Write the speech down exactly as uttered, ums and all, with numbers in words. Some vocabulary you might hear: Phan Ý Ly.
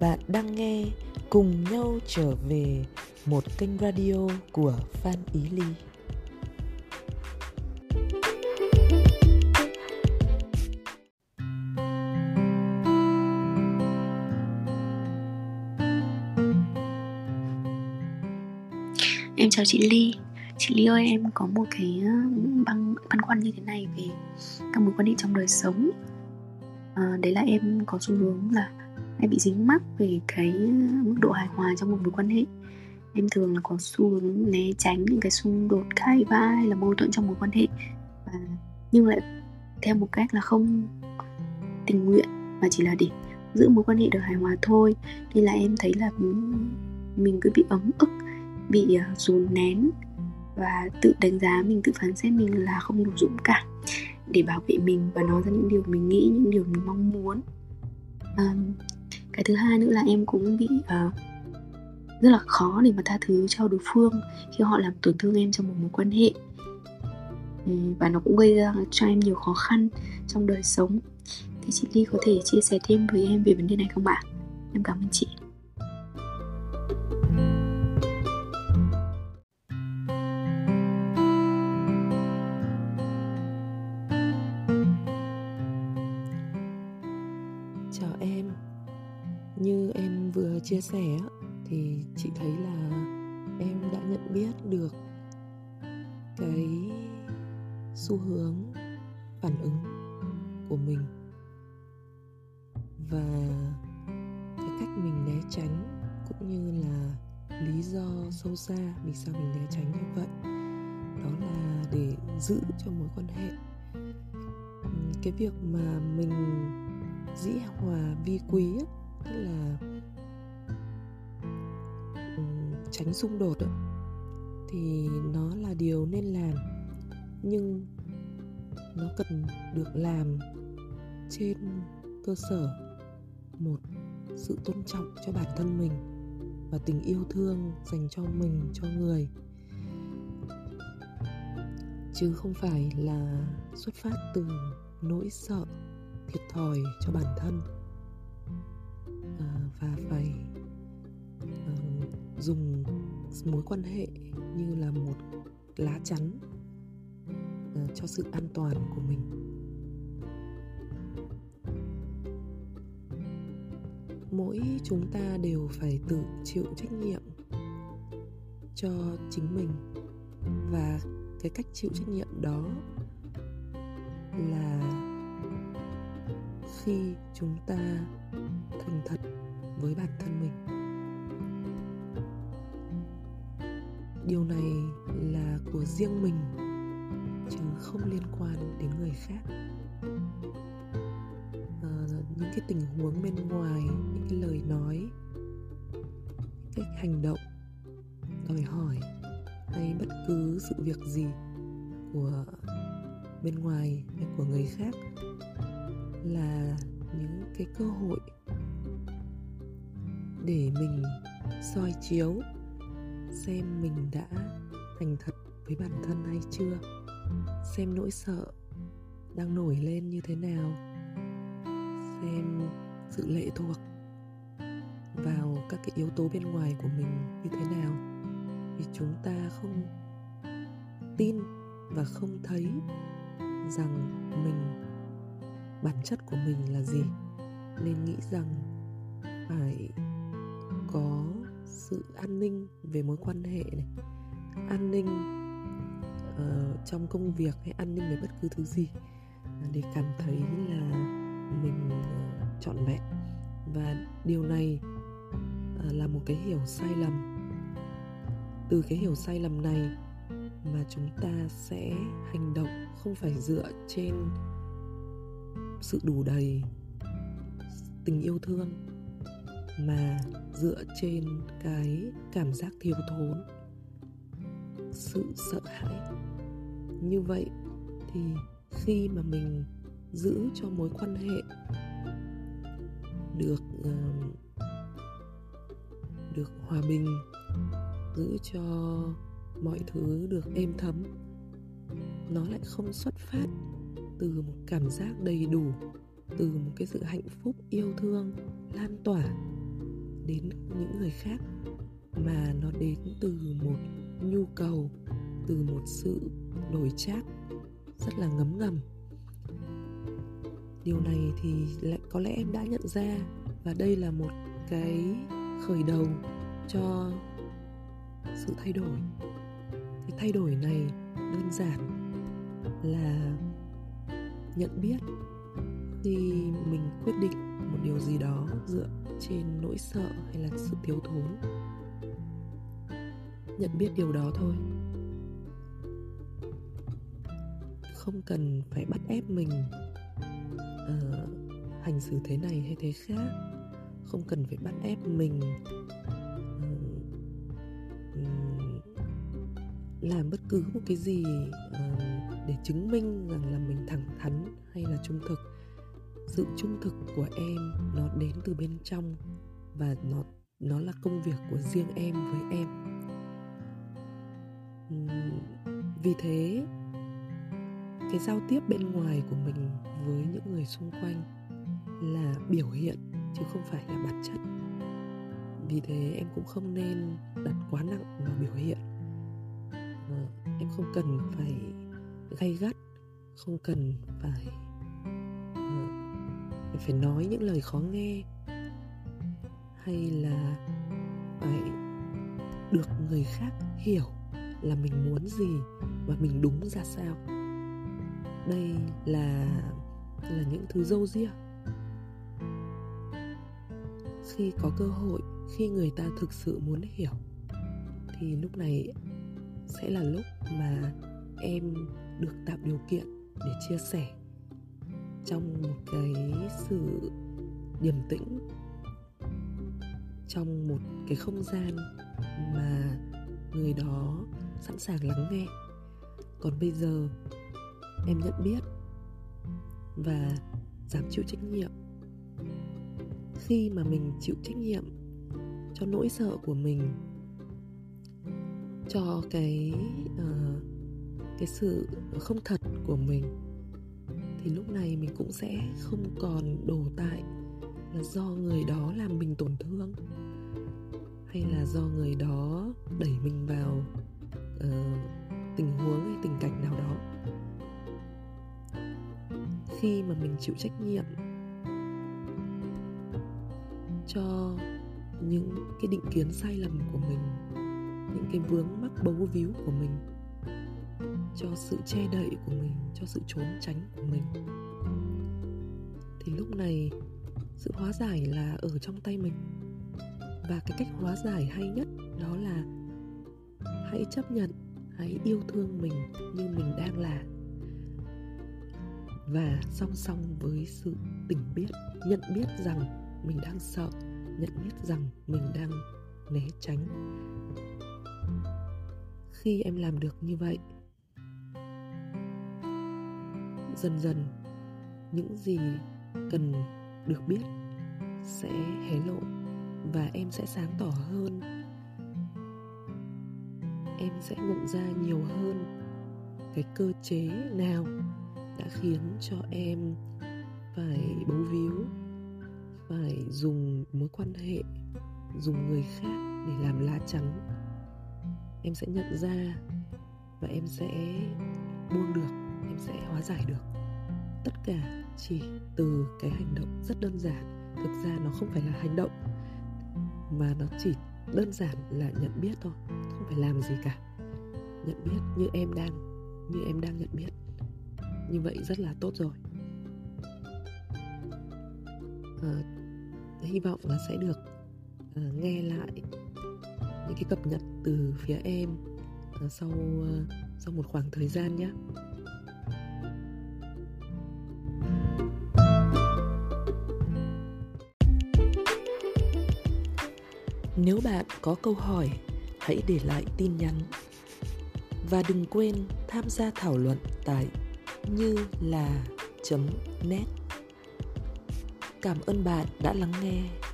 bạn đang nghe Cùng Nhau Trở Về, một kênh radio của Phan Ý Ly. Em chào chị Ly. Chị Ly ơi, em có một cái băn, băn khoăn như thế này về các mối quan hệ trong đời sống. À, đấy là em có xu hướng là em bị dính mắc về cái mức độ hài hòa trong một mối quan hệ. Em thường là có xu hướng né tránh những cái xung đột cãi vã hay là mâu thuẫn trong mối quan hệ, và nhưng lại theo một cách là không tình nguyện mà chỉ là để giữ mối quan hệ được hài hòa thôi. Nên là em thấy là mình cứ bị ấm ức, bị dồn nén và tự đánh giá mình, tự phán xét mình là không đủ dũng cảm để bảo vệ mình và nói ra những điều mình nghĩ, những điều mình mong muốn. À, cái thứ hai nữa là em cũng bị uh, rất là khó để mà tha thứ cho đối phương khi họ làm tổn thương em trong một mối quan hệ, và nó cũng gây ra cho em nhiều khó khăn trong đời sống. Thì chị Ly có thể chia sẻ thêm với em về vấn đề này không ạ? Em cảm ơn chị. Chào em. Như em vừa chia sẻ thì chị thấy là em đã nhận biết được cái xu hướng phản ứng của mình và cái cách mình né tránh, cũng như là lý do sâu xa vì sao mình né tránh như vậy. Đó là để giữ cho mối quan hệ. Cái việc mà mình dĩ hòa vi quý, tức là um, tránh xung đột ấy, thì nó là điều nên làm, nhưng nó cần được làm trên cơ sở một sự tôn trọng cho bản thân mình và tình yêu thương dành cho mình, cho người, chứ không phải là xuất phát từ nỗi sợ thiệt thòi cho bản thân. À, và phải à, dùng mối quan hệ như là một lá chắn à, cho sự an toàn của mình. Mỗi chúng ta đều phải tự chịu trách nhiệm cho chính mình, và cái cách chịu trách nhiệm đó là khi chúng ta thành thật với bản thân mình. Điều này là của riêng mình, chứ không liên quan đến người khác. À, những cái tình huống bên ngoài, những cái lời nói, những cái hành động, đòi hỏi hay bất cứ sự việc gì của bên ngoài hay của người khác là những cái cơ hội để mình soi chiếu xem mình đã thành thật với bản thân hay chưa, xem nỗi sợ đang nổi lên như thế nào, xem sự lệ thuộc vào các cái yếu tố bên ngoài của mình như thế nào. Vì chúng ta không tin và không thấy rằng mình, bản chất của mình là gì, nên nghĩ rằng phải có sự an ninh về mối quan hệ này, an ninh uh, trong công việc, hay an ninh về bất cứ thứ gì, để cảm thấy là mình uh, trọn vẹn. Và điều này uh, là một cái hiểu sai lầm. Từ cái hiểu sai lầm này mà chúng ta sẽ hành động không phải dựa trên sự đủ đầy tình yêu thương, mà dựa trên cái cảm giác thiếu thốn, sự sợ hãi. Như vậy thì khi mà mình giữ cho mối quan hệ được uh, được hòa bình, giữ cho mọi thứ được êm thấm, nó lại không xuất phát từ một cảm giác đầy đủ, từ một cái sự hạnh phúc, yêu thương, lan tỏa, đến những người khác, mà nó đến từ một nhu cầu, từ một sự đổi trác rất là ngấm ngầm. Điều này thì có lẽ em đã nhận ra, và đây là một cái khởi đầu cho sự thay đổi. Cái thay đổi này đơn giản là nhận biết khi mình quyết định một điều gì đó dựa trên nỗi sợ hay là sự thiếu thốn. Nhận biết điều đó thôi, không cần phải bắt ép mình uh, hành xử thế này hay thế khác, không cần phải bắt ép mình uh, um, làm bất cứ một cái gì uh, để chứng minh rằng là mình thẳng thắn hay là trung thực. Sự trung thực của em nó đến từ bên trong, và nó nó là công việc của riêng em với em. Vì thế, cái giao tiếp bên ngoài của mình với những người xung quanh là biểu hiện chứ không phải là bản chất. Vì thế em cũng không nên đặt quá nặng vào biểu hiện. Em không cần phải gay gắt, không cần phải phải nói những lời khó nghe, hay là phải được người khác hiểu là mình muốn gì và mình đúng ra sao. Đây là, là những thứ râu ria. Khi có cơ hội, khi người ta thực sự muốn hiểu, thì lúc này sẽ là lúc mà em được tạo điều kiện để chia sẻ trong một cái sự điềm tĩnh, trong một cái không gian mà người đó sẵn sàng lắng nghe. Còn bây giờ em nhận biết và dám chịu trách nhiệm. Khi mà mình chịu trách nhiệm cho nỗi sợ của mình, cho cái uh, cái sự không thật của mình, thì lúc này mình cũng sẽ không còn đổ tại là do người đó làm mình tổn thương, hay là do người đó đẩy mình vào uh, tình huống hay tình cảnh nào đó. Khi mà mình chịu trách nhiệm cho những cái định kiến sai lầm của mình, những cái vướng mắc bấu víu của mình, cho sự che đậy của mình, cho sự trốn tránh của mình, thì lúc này sự hóa giải là ở trong tay mình. Và cái cách hóa giải hay nhất đó là hãy chấp nhận, hãy yêu thương mình như mình đang là, và song song với sự tỉnh biết, nhận biết rằng mình đang sợ, nhận biết rằng mình đang né tránh. Khi em làm được như vậy, dần dần những gì cần được biết sẽ hé lộ, và em sẽ sáng tỏ hơn, em sẽ nhận ra nhiều hơn cái cơ chế nào đã khiến cho em phải bấu víu, phải dùng mối quan hệ, dùng người khác để làm lá chắn. Em sẽ nhận ra và em sẽ buông được, em sẽ hóa giải được. Tất cả chỉ từ cái hành động rất đơn giản. Thực ra nó không phải là hành động, mà nó chỉ đơn giản là nhận biết thôi, không phải làm gì cả. Nhận biết như em đang, như em đang nhận biết. Như vậy rất là tốt rồi. à, Hy vọng là sẽ được à, nghe lại những cái cập nhật từ phía em à, sau, à, sau một khoảng thời gian nhé. Nếu bạn có câu hỏi, hãy để lại tin nhắn. Và đừng quên tham gia thảo luận tại như là chấm net. Cảm ơn bạn đã lắng nghe.